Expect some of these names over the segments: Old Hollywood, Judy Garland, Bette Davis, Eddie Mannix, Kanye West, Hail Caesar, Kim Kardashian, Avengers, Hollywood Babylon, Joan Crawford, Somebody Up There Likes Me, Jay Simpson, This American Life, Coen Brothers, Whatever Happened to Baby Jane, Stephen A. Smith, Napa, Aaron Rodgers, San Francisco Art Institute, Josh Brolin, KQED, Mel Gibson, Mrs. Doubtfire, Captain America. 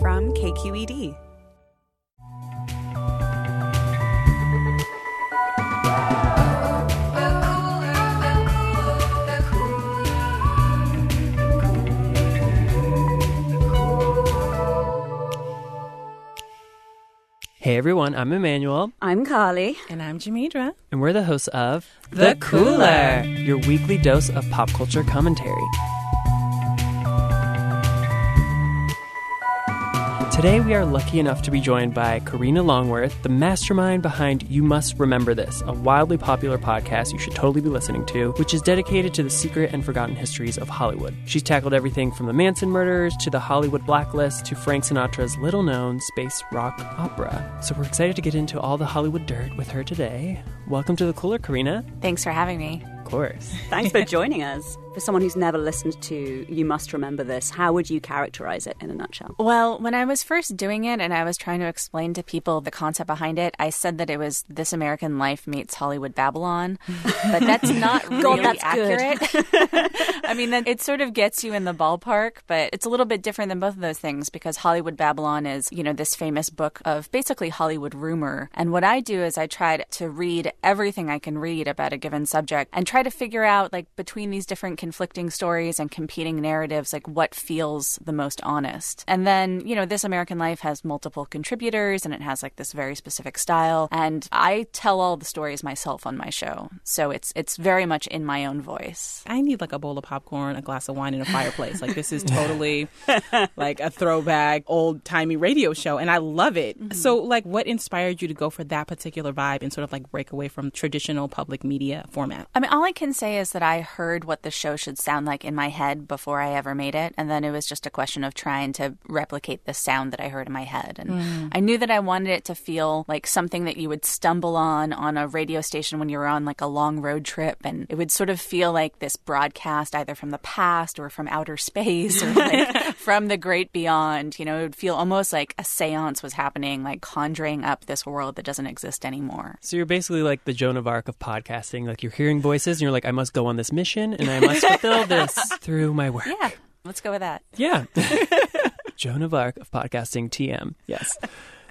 from KQED. Hey everyone, I'm Emmanuel. I'm Carly. And I'm Jamidra. And we're the hosts of The Cooler, your weekly dose of pop culture commentary. Today we are lucky enough to be joined by Karina Longworth, the mastermind behind You Must Remember This, a wildly popular podcast you should totally be listening to, which is dedicated to the secret and forgotten histories of Hollywood. She's tackled everything from the Manson murders to the Hollywood blacklist to Frank Sinatra's little-known space rock opera. So we're excited to get into all the Hollywood dirt with her today. Welcome to The Cooler, Karina. Thanks for having me. Of course. Thanks for joining us. For someone who's never listened to You Must Remember This, how would you characterize it in a nutshell? Well, when I was first doing it and I was trying to explain to people the concept behind it, I said that it was This American Life meets Hollywood Babylon, but that's not really that's accurate. I mean, it sort of gets you in the ballpark, but it's a little bit different than both of those things because Hollywood Babylon is, you know, this famous book of basically Hollywood rumor. And what I do is I try to read everything I can read about a given subject and try to figure out, like, between these different conflicting stories and competing narratives, like, what feels the most honest. And then, you know, This American Life has multiple contributors and it has, like, this very specific style. And I tell all the stories myself on my show. So it's very much in my own voice. I need, like, a bowl of popcorn, a glass of wine, and a fireplace. Like, this is totally, like, a throwback, old-timey radio show. And I love it. Mm-hmm. So, like, what inspired you to go for that particular vibe and sort of, like, break away from traditional public media format? I mean, all I can say is that I heard what the show should sound like in my head before I ever made it. And then it was just a question of trying to replicate the sound that I heard in my head. And I knew that I wanted it to feel like something that you would stumble on a radio station when you were on, like, a long road trip. And it would sort of feel like this broadcast either from the past or from outer space or, like, from the great beyond. You know, it would feel almost like a seance was happening, like conjuring up this world that doesn't exist anymore. So you're basically like the Joan of Arc of podcasting. Like, you're hearing voices. And you're like, I must go on this mission and I must fulfill this through my work. Yeah, let's go with that. Yeah. Joan of Arc of podcasting, TM. Yes.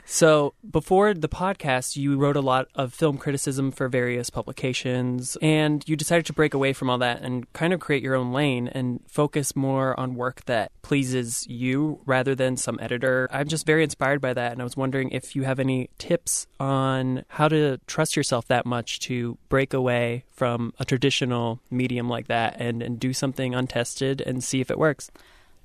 So before the podcast, you wrote a lot of film criticism for various publications, and you decided to break away from all that and kind of create your own lane and focus more on work that pleases you rather than some editor. I'm just very inspired by that, and I was wondering if you have any tips on how to trust yourself that much to break away from a traditional medium like that and do something untested and see if it works.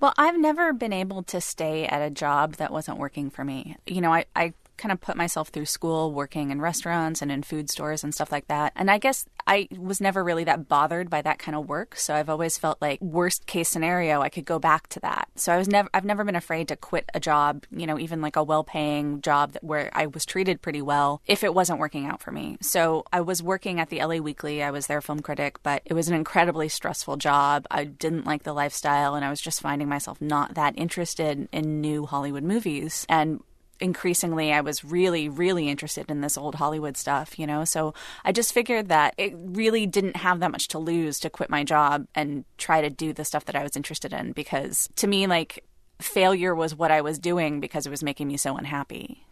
Well, I've never been able to stay at a job that wasn't working for me. You know, I kind of put myself through school working in restaurants and in food stores and stuff like that. And I guess I was never really that bothered by that kind of work. So I've always felt like worst case scenario, I could go back to that. So I've never been afraid to quit a job, you know, even like a well-paying job where I was treated pretty well if it wasn't working out for me. So I was working at the LA Weekly. I was their film critic, but it was an incredibly stressful job. I didn't like the lifestyle and I was just finding myself not that interested in new Hollywood movies. And increasingly, I was really, really interested in this old Hollywood stuff, you know, so I just figured that it really didn't have that much to lose to quit my job and try to do the stuff that I was interested in, because to me, like, failure was what I was doing because it was making me so unhappy.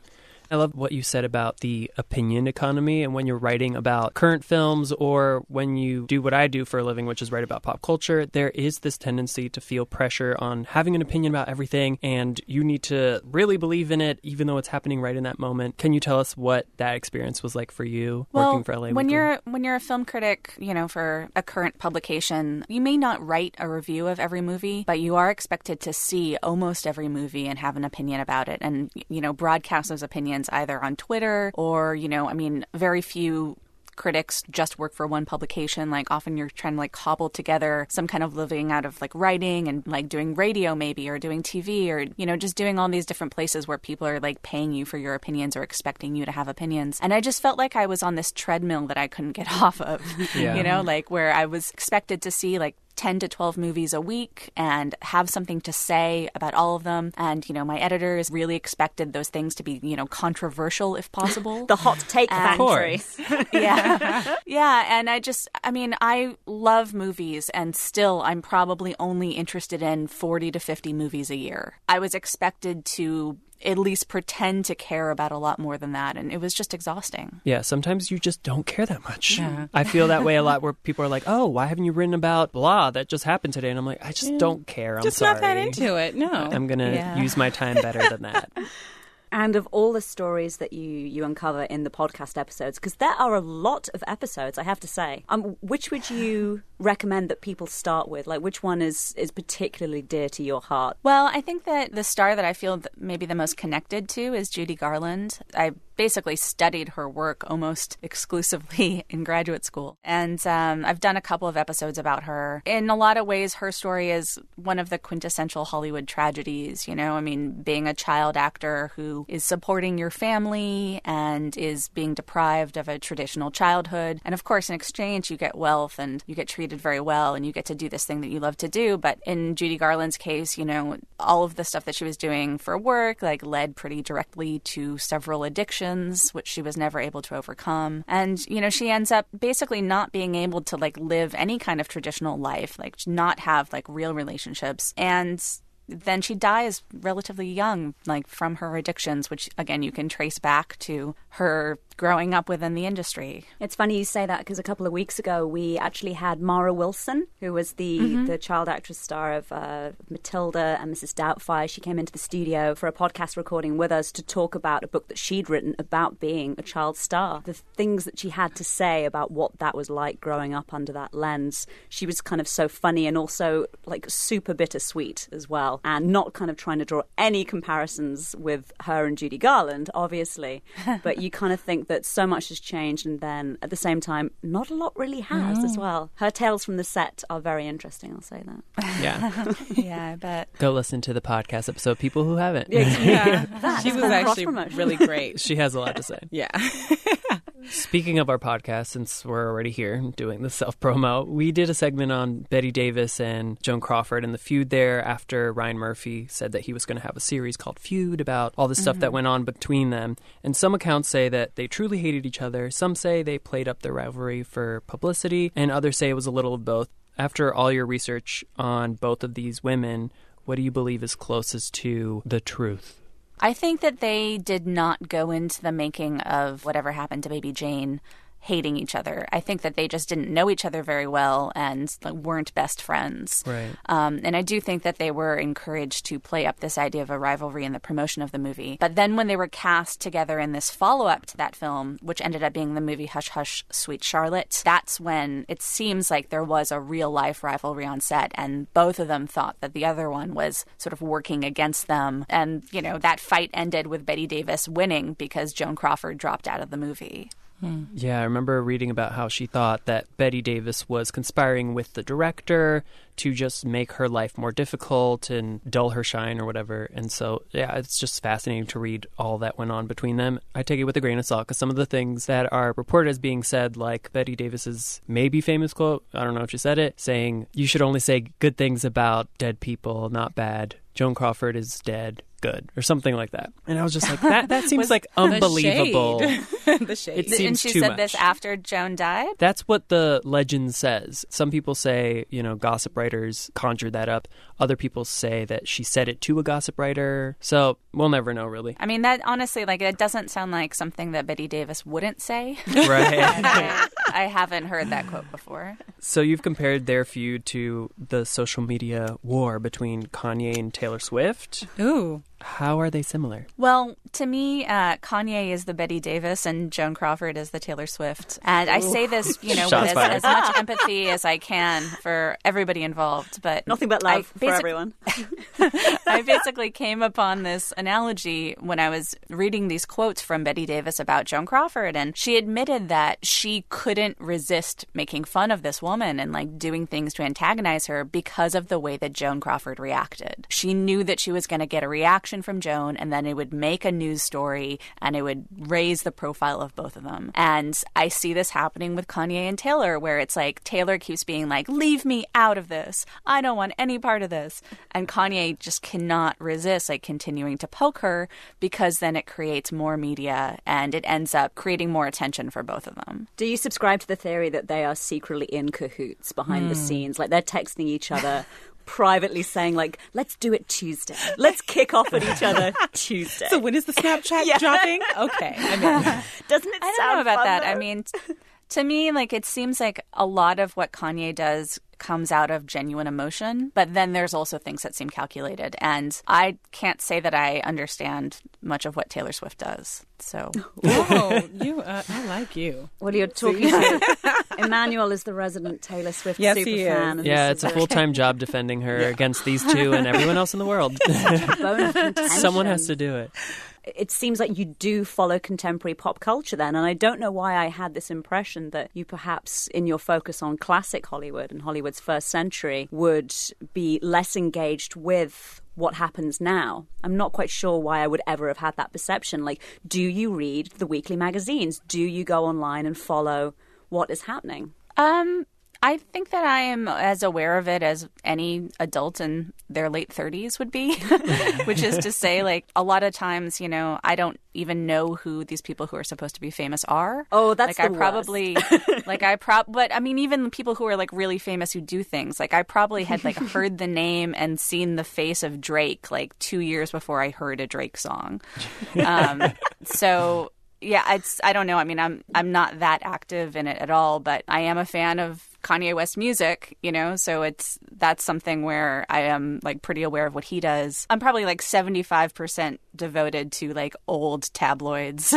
I love what you said about the opinion economy, and when you're writing about current films or when you do what I do for a living, which is write about pop culture, there is this tendency to feel pressure on having an opinion about everything and you need to really believe in it even though it's happening right in that moment. Can you tell us what that experience was like for you working for LA Weekly? When you're a film critic, you know, for a current publication, you may not write a review of every movie, but you are expected to see almost every movie and have an opinion about it and, you know, broadcast those opinions either on Twitter or, you know, I mean, very few critics just work for one publication. Like, often you're trying to, like, cobble together some kind of living out of, like, writing and, like, doing radio maybe or doing TV or, you know, just doing all these different places where people are, like, paying you for your opinions or expecting you to have opinions. And I just felt like I was on this treadmill that I couldn't get off of, you know, like, where I was expected to see, like, 10 to 12 movies a week and have something to say about all of them. And, you know, my editors really expected those things to be, you know, controversial if possible. The hot take factory. Yeah. Yeah. And I love movies, and still I'm probably only interested in 40 to 50 movies a year. I was expected to at least pretend to care about a lot more than that. And it was just exhausting. Yeah, sometimes you just don't care that much. Yeah. I feel that way a lot, where people are like, oh, why haven't you written about blah that just happened today? And I'm like, I just don't care. I'm just sorry. Just not that into it, no. I'm going to use my time better than that. And of all the stories that you uncover in the podcast episodes, because there are a lot of episodes, I have to say, which would you recommend that people start with? Like, which one is particularly dear to your heart? Well, I think that the star that I feel maybe the most connected to is Judy Garland. I basically studied her work almost exclusively in graduate school. And I've done a couple of episodes about her. In a lot of ways, her story is one of the quintessential Hollywood tragedies, you know? I mean, being a child actor who is supporting your family and is being deprived of a traditional childhood. And of course, in exchange, you get wealth and you get treated very well and you get to do this thing that you love to do. But in Judy Garland's case, you know, all of the stuff that she was doing for work, like, led pretty directly to several addictions, which she was never able to overcome. And, you know, she ends up basically not being able to, like, live any kind of traditional life, like, not have, like, real relationships. And then she dies relatively young, like, from her addictions, which, again, you can trace back to her growing up within the industry. It's funny you say that, because a couple of weeks ago we actually had Mara Wilson, who was the child actress star of Matilda and Mrs. Doubtfire. She came into the studio for a podcast recording with us to talk about a book that she'd written about being a child star. The things that she had to say about what that was like growing up under that lens. She was kind of so funny and also, like, super bittersweet as well, and not kind of trying to draw any comparisons with her and Judy Garland, obviously, but you kind of think that so much has changed, and then at the same time, not a lot really has as well. Her tales from the set are very interesting, I'll say that. Yeah. Yeah, I bet. Go listen to the podcast episode, people who haven't. Yeah. She was actually really great. She has a lot to say. Yeah. Speaking of our podcast, since we're already here doing the self-promo, we did a segment on Bette Davis and Joan Crawford and the feud there after Ryan Murphy said that he was going to have a series called Feud about all the stuff that went on between them. And some accounts say that they truly hated each other. Some say they played up their rivalry for publicity, and others say it was a little of both. After all your research on both of these women, what do you believe is closest to the truth? I think that they did not go into the making of Whatever Happened to Baby Jane hating each other. I think that they just didn't know each other very well and, like, weren't best friends. Right. And I do think that they were encouraged to play up this idea of a rivalry in the promotion of the movie. But then when they were cast together in this follow-up to that film, which ended up being the movie Hush, Hush, Sweet Charlotte, that's when it seems like there was a real-life rivalry on set, and both of them thought that the other one was sort of working against them. And, you know, that fight ended with Bette Davis winning because Joan Crawford dropped out of the movie. Yeah, I remember reading about how she thought that Bette Davis was conspiring with the director to just make her life more difficult and dull her shine or whatever. And so, yeah, it's just fascinating to read all that went on between them. I take it with a grain of salt, because some of the things that are reported as being said, like Bette Davis's maybe famous quote, I don't know if she said it, saying, "You should only say good things about dead people, not bad. Joan Crawford is dead. Good," or something like that. And I was just like, that seems like unbelievable. The shade. It seems, and she said much. This after Joan died? That's what the legend says. Some people say, you know, gossip writers conjured that up. Other people say that she said it to a gossip writer. So we'll never know, really. I mean, that honestly, like, it doesn't sound like something that Bette Davis wouldn't say. Right. I haven't heard that quote before. So you've compared their feud to the social media war between Kanye and Taylor Swift. Ooh. How are they similar? Well, to me, Kanye is the Bette Davis and Joan Crawford is the Taylor Swift. And I say this, you know, with as much empathy as I can for everybody involved. But nothing but love for everyone. I basically came upon this analogy when I was reading these quotes from Bette Davis about Joan Crawford. And she admitted that she couldn't resist making fun of this woman and, like, doing things to antagonize her because of the way that Joan Crawford reacted. She knew that she was going to get a reaction from Joan, and then it would make a news story, and it would raise the profile of both of them. And I see this happening with Kanye and Taylor, where it's like Taylor keeps being like, leave me out of this. I don't want any part of this. And Kanye just cannot resist like continuing to poke her, because then it creates more media and it ends up creating more attention for both of them. Do you subscribe to the theory that they are secretly in cahoots behind the scenes? Like they're texting each other privately saying, like, let's do it Tuesday. Let's kick off at each other Tuesday. So when is the Snapchat dropping? Okay. I mean, doesn't it sound I don't know about fun, that. Though? I mean, to me, like, it seems like a lot of what Kanye does comes out of genuine emotion, but then there's also things that seem calculated. And I can't say that I understand much of what Taylor Swift does. So, whoa, I like you. What are you talking to? Emmanuel is the resident Taylor Swift superfan. Yeah, it's a full-time job defending her against these two and everyone else in the world. Someone has to do it. It seems like you do follow contemporary pop culture then, and I don't know why I had this impression that you perhaps, in your focus on classic Hollywood and Hollywood's first century, would be less engaged with what happens now. I'm not quite sure why I would ever have had that perception. Like, do you read the weekly magazines? Do you go online and follow what is happening? I think that I am as aware of it as any adult in their late 30s would be, which is to say, like, a lot of times, you know, I don't even know who these people who are supposed to be famous are. Oh, that's like the worst. Like, but I mean, even people who are like really famous who do things, like, I probably had like heard the name and seen the face of Drake like 2 years before I heard a Drake song. So yeah, it's, I don't know. I mean, I'm not that active in it at all, but I am a fan of Kanye West music, you know, so that's something where I am like pretty aware of what he does. I'm probably like 75% devoted to like old tabloids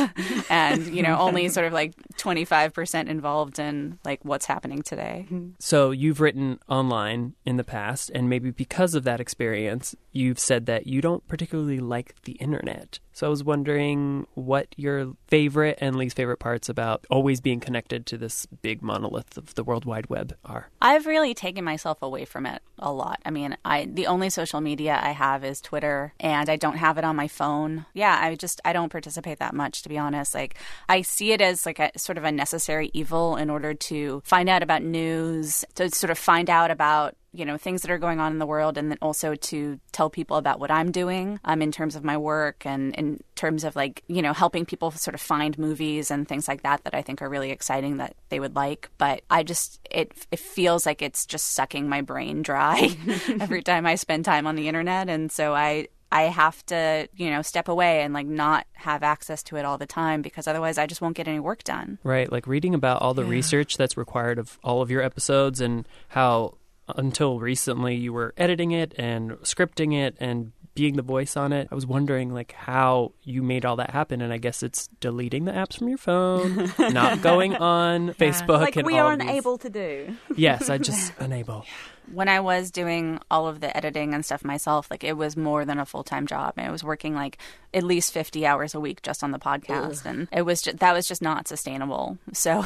and, you know, only sort of like 25% involved in like what's happening today. So you've written online in the past, and maybe because of that experience, you've said that you don't particularly like the internet. So I was wondering what your favorite and least favorite parts about always being connected to this big monolith of the World Wide Web are. I've really taken myself away from it a lot. I mean, the only social media I have is Twitter, and I don't have it on my phone. Yeah, I don't participate that much, to be honest. Like, I see it as like a sort of a necessary evil in order to find out about news, to sort of find out about, you know, things that are going on in the world, and then also to tell people about what I'm doing in terms of my work and in terms of, like, you know, helping people sort of find movies and things like that I think are really exciting that they would like. But I just, it feels like it's just sucking my brain dry every time I spend time on the internet. And so I have to, you know, step away and, like, not have access to it all the time, because otherwise I just won't get any work done. Right. Like, reading about all the research that's required of all of your episodes and how until recently you were editing it and scripting it and being the voice on it. I was wondering, like, how you made all that happen. And I guess it's deleting the apps from your phone, not going on Facebook. Like, and we all are unable to do. Yes, I just unable. When I was doing all of the editing and stuff myself, like, it was more than a full-time job. I was working like at least 50 hours a week just on the podcast. Ooh. And it was that was just not sustainable. So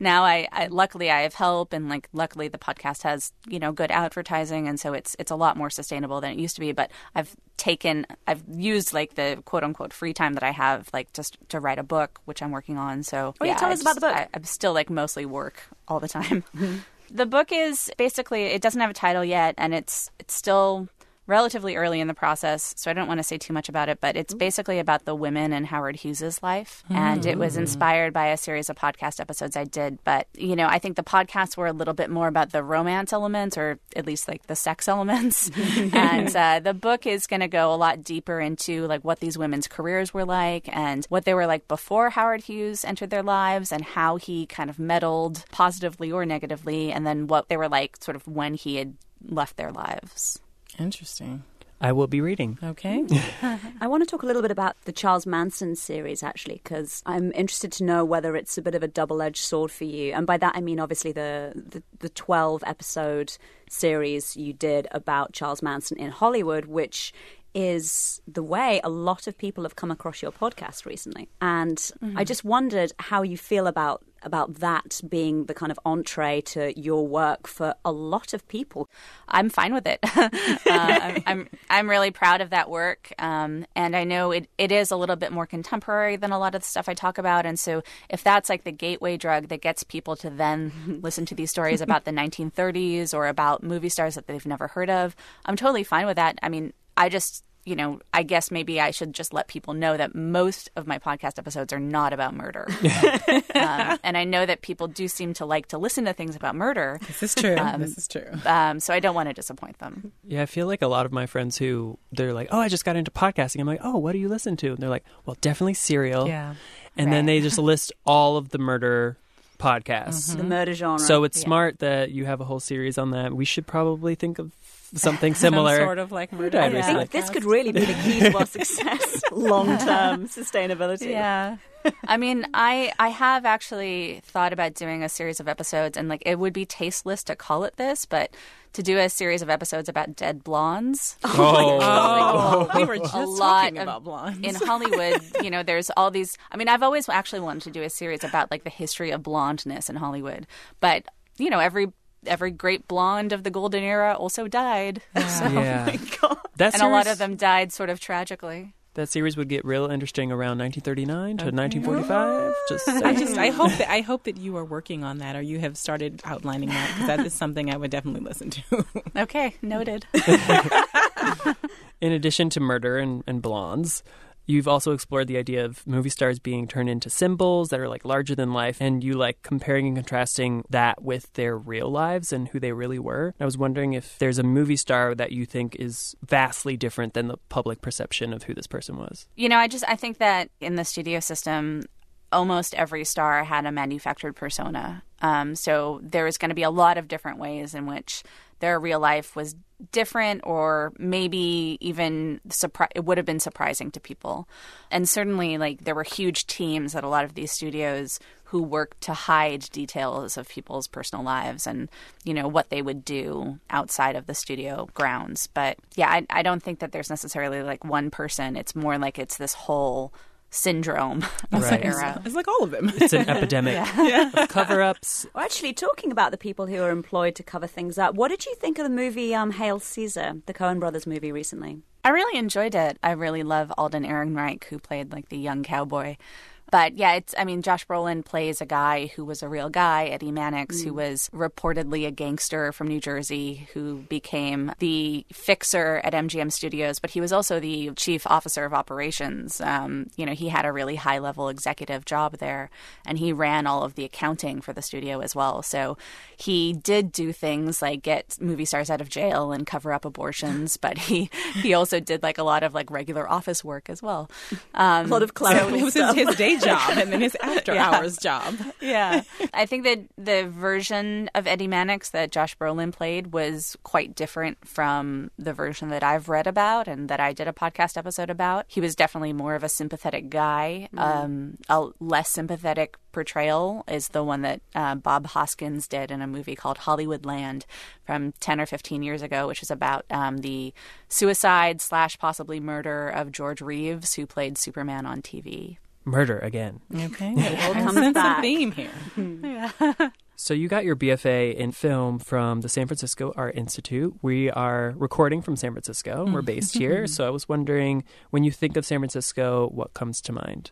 now luckily I have help, and like luckily the podcast has, you know, good advertising, and so it's a lot more sustainable than it used to be. But I've used like the quote-unquote free time that I have, like, just to write a book, which I'm working on. So tell us about the book. I'm still like mostly work all the time. The book is basically, it doesn't have a title yet, and it's still relatively early in the process, so I don't want to say too much about it, but it's basically about the women in Howard Hughes' life. And it was inspired by a series of podcast episodes I did. But, you know, I think the podcasts were a little bit more about the romance elements, or at least like the sex elements. And the book is going to go a lot deeper into like what these women's careers were like and what they were like before Howard Hughes entered their lives, and how he kind of meddled positively or negatively, and then what they were like sort of when he had left their lives. Interesting. I will be reading. Okay. I want to talk a little bit about the Charles Manson series, actually, because I'm interested to know whether it's a bit of a double-edged sword for you. And by that, I mean, obviously, the 12-episode series you did about Charles Manson in Hollywood, which is the way a lot of people have come across your podcast recently. And I just wondered how you feel about about that being the kind of entree to your work for a lot of people. I'm fine with it. I'm really proud of that work. And I know it is a little bit more contemporary than a lot of the stuff I talk about. And so if that's like the gateway drug that gets people to then listen to these stories about the 1930s or about movie stars that they've never heard of, I'm totally fine with that. I mean, I guess maybe I should just let people know that most of my podcast episodes are not about murder. And I know that people do seem to like to listen to things about murder. This is true. So I don't want to disappoint them. Yeah, I feel like a lot of my friends who they're like, oh, I just got into podcasting. I'm like, oh, what do you listen to? And they're like, well, definitely Serial. Yeah. And then they just list all of the murder podcasts. Mm-hmm. The murder genre. So it's smart that you have a whole series on that. We should probably think of something similar. Some sort of like murder. I think this could really be the key to our success, long-term sustainability. Yeah. I mean, I have actually thought about doing a series of episodes, and like it would be tasteless to call it this, but to do a series of episodes about dead blondes. Oh my God. We were just talking about blondes. In Hollywood, there's all these. I mean, I've always actually wanted to do a series about like the history of blondness in Hollywood, but every great blonde of the golden era also died. Yeah. Oh my God. And a lot of them died sort of tragically. That series would get real interesting around 1939 to 1945. I hope that you are working on that, or you have started outlining that, because that is something I would definitely listen to. Okay, noted. In addition to murder and blondes, you've also explored the idea of movie stars being turned into symbols that are like larger than life, and you like comparing and contrasting that with their real lives and who they really were. I was wondering if there's a movie star that you think is vastly different than the public perception of who this person was. I think that in the studio system, almost every star had a manufactured persona. So there was going to be a lot of different ways in which their real life was different, or maybe even it would have been surprising to people. And certainly, like, there were huge teams at a lot of these studios who worked to hide details of people's personal lives and, what they would do outside of the studio grounds. But, yeah, I don't think that there's necessarily, like, one person. It's more like it's this whole syndrome of the era. It's like all of them. It's an epidemic of cover-ups. Well, actually, talking about the people who are employed to cover things up, what did you think of the movie Hail Caesar, the Coen Brothers movie recently? I really enjoyed it. I really love Alden Ehrenreich, who played like the young cowboy. But yeah, Josh Brolin plays a guy who was a real guy, Eddie Mannix, who was reportedly a gangster from New Jersey who became the fixer at MGM Studios, but he was also the chief officer of operations. He had a really high-level executive job there, and he ran all of the accounting for the studio as well. So he did do things like get movie stars out of jail and cover up abortions, but he also did like a lot of like regular office work as well. A lot of clowning. It was his day job and then his after hours job. Yeah. I think that the version of Eddie Mannix that Josh Brolin played was quite different from the version that I've read about and that I did a podcast episode about. He was definitely more of a sympathetic guy. A less sympathetic portrayal is the one that Bob Hoskins did in a movie called Hollywood Land from 10 or 15 years ago, which is about the suicide / possibly murder of George Reeves, who played Superman on TV. Murder again. Okay. There's a theme here. Yeah. So you got your BFA in film from the San Francisco Art Institute. We are recording from San Francisco. We're based here. So I was wondering, when you think of San Francisco, what comes to mind?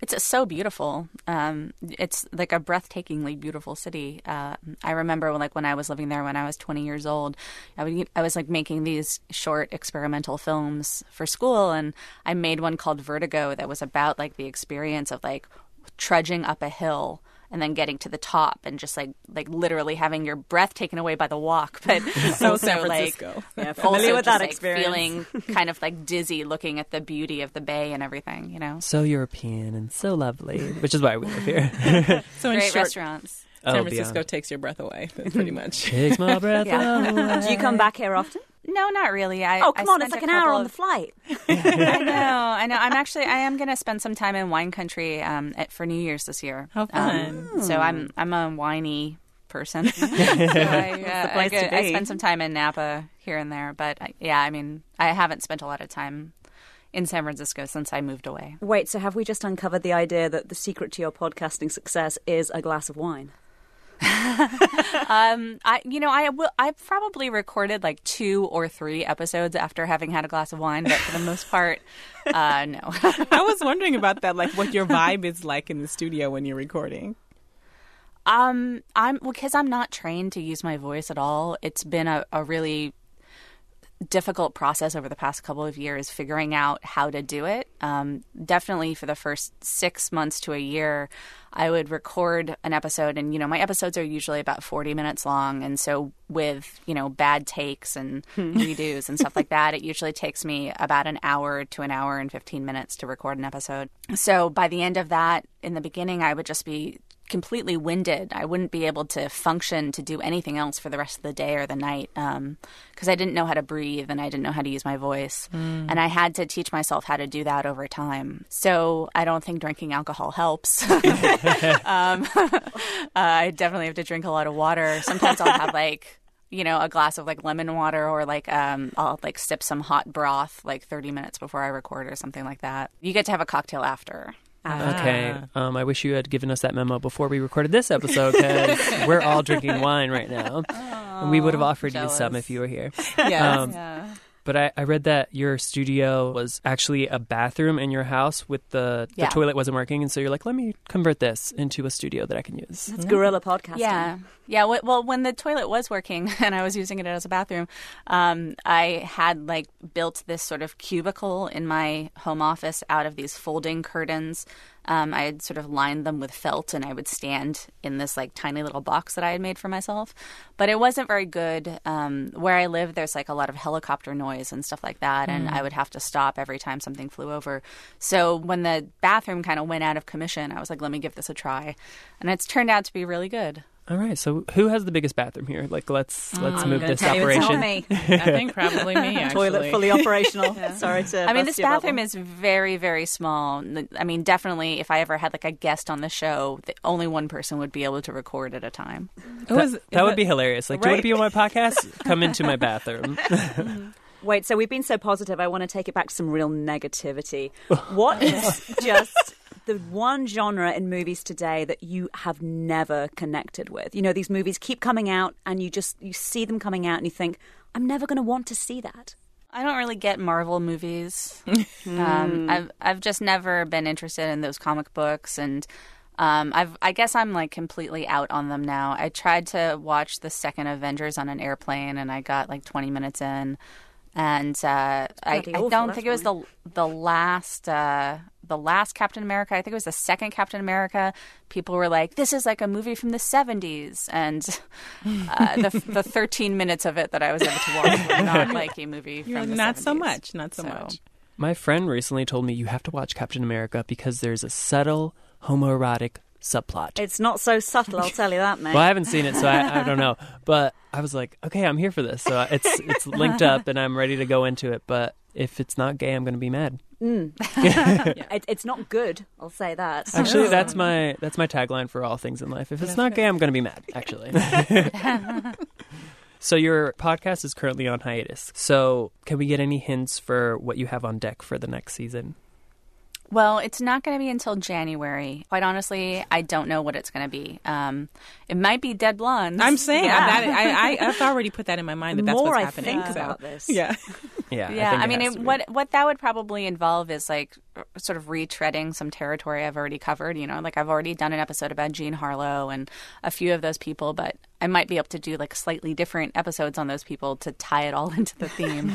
It's so beautiful. It's like a breathtakingly beautiful city. I remember when I was living there when I was 20 years old, I was like making these short experimental films for school, and I made one called Vertigo that was about like the experience of like trudging up a hill and then getting to the top and just like literally having your breath taken away by the walk. But so San Francisco. Familiar with that experience. Feeling kind of like dizzy looking at the beauty of the bay and everything, So European and so lovely, which is why we live here. So in great restaurants. San Francisco takes your breath away, pretty much. Takes my breath away. Do you come back here often? No, not really. I it's like an hour on the flight. I know. I am going to spend some time in wine country for New Year's this year. How fun. So I'm a winey person. So I spend some time in Napa here and there. But I haven't spent a lot of time in San Francisco since I moved away. Wait, so have we just uncovered the idea that the secret to your podcasting success is a glass of wine? I probably recorded like 2 or 3 episodes after having had a glass of wine, but for the most part, no. I was wondering about that, like what your vibe is like in the studio when you're recording. Because I'm not trained to use my voice at all. It's been a really difficult process over the past couple of years figuring out how to do it. Definitely for the first 6 months to a year, I would record an episode, and, you know, my episodes are usually about 40 minutes long. And so with, you know, bad takes and redos and stuff like that, it usually takes me about an hour to an hour and 15 minutes to record an episode. So by the end of that, in the beginning, I would just be completely winded. I wouldn't be able to function to do anything else for the rest of the day or the night, because I didn't know how to breathe and I didn't know how to use my voice. And I had to teach myself how to do that over time. So I don't think drinking alcohol helps. I definitely have to drink a lot of water. Sometimes I'll have like, you know, a glass of like lemon water, or like I'll like sip some hot broth like 30 minutes before I record or something like that. You get to have a cocktail after. Okay. I wish you had given us that memo before we recorded this episode, because we're all drinking wine right now. Aww, and we would have offered you some if you were here. Yes. But I read that your studio was actually a bathroom in your house with the toilet wasn't working. And so you're like, let me convert this into a studio that I can use. That's guerrilla podcasting. Yeah. Yeah. Well, when the toilet was working and I was using it as a bathroom, I had like built this sort of cubicle in my home office out of these folding curtains. I had sort of lined them with felt, and I would stand in this like tiny little box that I had made for myself. But it wasn't very good. Where I live, there's like a lot of helicopter noise and stuff like that, and I would have to stop every time something flew over. So when the bathroom kind of went out of commission, I was like, let me give this a try. And it's turned out to be really good. All right. So who has the biggest bathroom here? Like, let's move this operation. Me. I think probably me, actually. Toilet fully operational. Yeah. Sorry to this bathroom is very, very small. I mean, definitely if I ever had like a guest on the show, only one person would be able to record at a time. That would be hilarious. Like, right? Do you want to be on my podcast? Come into my bathroom. Wait, so we've been so positive. I want to take it back to some real negativity. What is just the one genre in movies today that you have never connected with? You know, these movies keep coming out and you see them coming out and you think, I'm never going to want to see that. I don't really get Marvel movies. I've just never been interested in those comic books, and I guess I'm like completely out on them now. I tried to watch the second Avengers on an airplane and I got like 20 minutes in. And I don't think it was the last Captain America. I think it was the second Captain America. People were like, this is like a movie from the 70s. And the 13 minutes of it that I was able to watch were not like a movie from the 70s. Not so much. My friend recently told me you have to watch Captain America because there's a subtle homoerotic subplot. It's not so subtle, I'll tell you that, mate. Well, I haven't seen it, so I don't know. But I was like, okay, I'm here for this. So it's linked up, and I'm ready to go into it. But if it's not gay, I'm going to be mad. It's not good, I'll say that. Actually, that's my tagline for all things in life. If it's not gay, I'm going to be mad, actually. So your podcast is currently on hiatus. So can we get any hints for what you have on deck for the next season? Well, it's not going to be until January. Quite honestly, I don't know what it's going to be. It might be Dead Blondes. I'm saying I've already put that in my mind. That's what's happening. I think about this. Yeah. Yeah. What that would probably involve is like sort of retreading some territory I've already covered. You know, like I've already done an episode about Jean Harlow and a few of those people, but I might be able to do like slightly different episodes on those people to tie it all into the theme.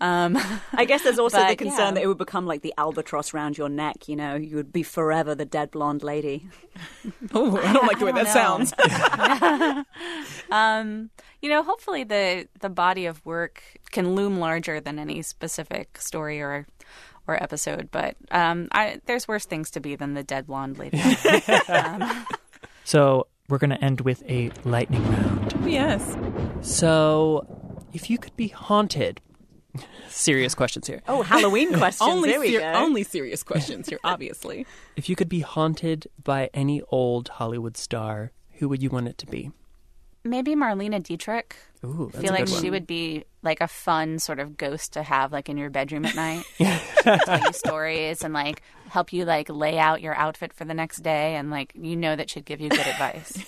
I guess there's also the concern that it would become like the albatross round your neck. You know, you would be forever the dead blonde lady. Oh, I don't like the way that sounds. You know, hopefully the body of work can loom larger than any specific story or episode. But there's worse things to be than the dead blonde lady. So we're going to end with a lightning round. Yes. So if you could be haunted, serious questions here. Oh, Halloween questions. Only serious questions here, obviously. If you could be haunted by any old Hollywood star, who would you want it to be? Maybe Marlena Dietrich. Ooh, that's a good one. I feel like she would be like a fun sort of ghost to have like in your bedroom at night. Tell you stories and like help you like lay out your outfit for the next day, and like, you know, that she'd give you good advice.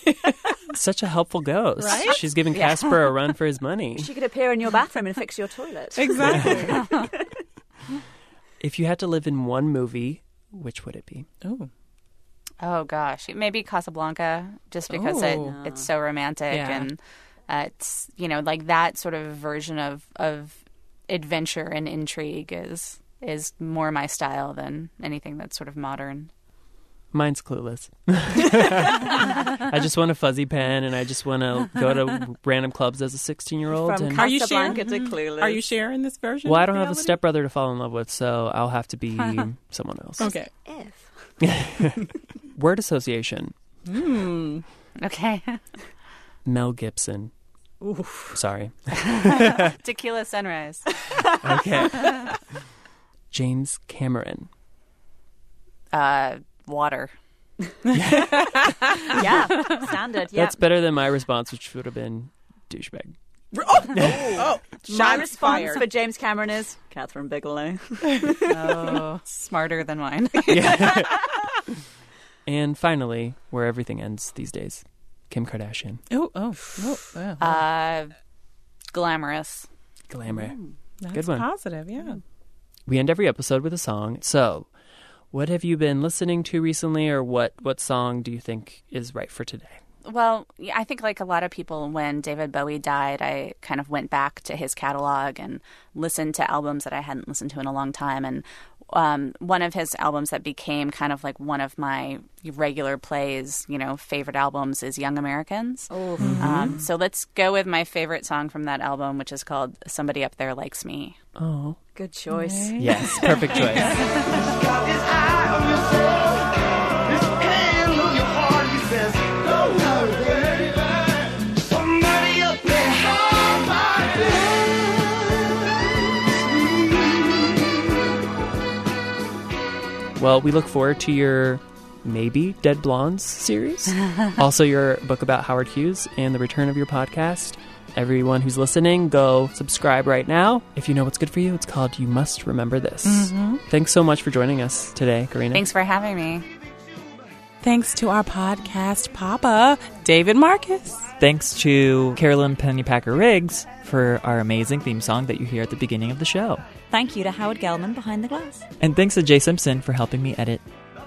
Such a helpful ghost. Right? She's giving Casper a run for his money. She could appear in your bathroom and fix your toilet. Exactly. If you had to live in one movie, which would it be? Oh gosh, maybe Casablanca, just because it's so romantic and it's, you know, like that sort of version of adventure and intrigue is more my style than anything that's sort of modern. Mine's Clueless. I just want a fuzzy pen, and I just want to go to random clubs as a 16-year-old. From Casablanca to Clueless. Are you sharing this version? Well, I don't have a stepbrother to fall in love with, so I'll have to be someone else. Okay. Word association. Okay. Mel Gibson. Oof. Sorry. Tequila Sunrise. Okay. James Cameron. Water. Standard. That's better than my response, which would have been douchebag. My response for James Cameron is Catherine Bigelow. Smarter than mine. And finally, where everything ends these days, Kim Kardashian. Glamorous. Glamour. That's good one. Positive, yeah. We end every episode with a song. So, what have you been listening to recently, or what song do you think is right for today? Well, I think like a lot of people, when David Bowie died, I kind of went back to his catalog and listened to albums that I hadn't listened to in a long time. And one of his albums that became kind of like one of my regular plays, you know, favorite albums is Young Americans. So let's go with my favorite song from that album, which is called Somebody Up There Likes Me. Oh. Good choice. Okay. Yes, perfect choice. Well, we look forward to your maybe Dead Blondes series, also your book about Howard Hughes, and the return of your podcast. Everyone who's listening, go subscribe right now. If you know what's good for you, it's called You Must Remember This. Thanks so much for joining us today, Karina. Thanks for having me. Thanks to our podcast papa, David Marcus. Thanks to Carolyn Pennypacker-Riggs for our amazing theme song that you hear at the beginning of the show. Thank you to Howard Gelman behind the glass. And thanks to Jay Simpson for helping me edit.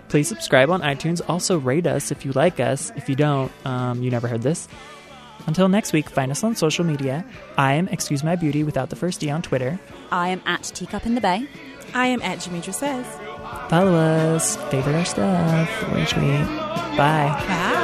Please subscribe on iTunes. Also rate us if you like us. If you don't, you never heard this. Until next week, find us on social media. I am Excuse My Beauty without the first D on Twitter. I am at Teacup in the Bay. I am at Jamidra Says. Follow us. Favorite our stuff. Bye. Bye.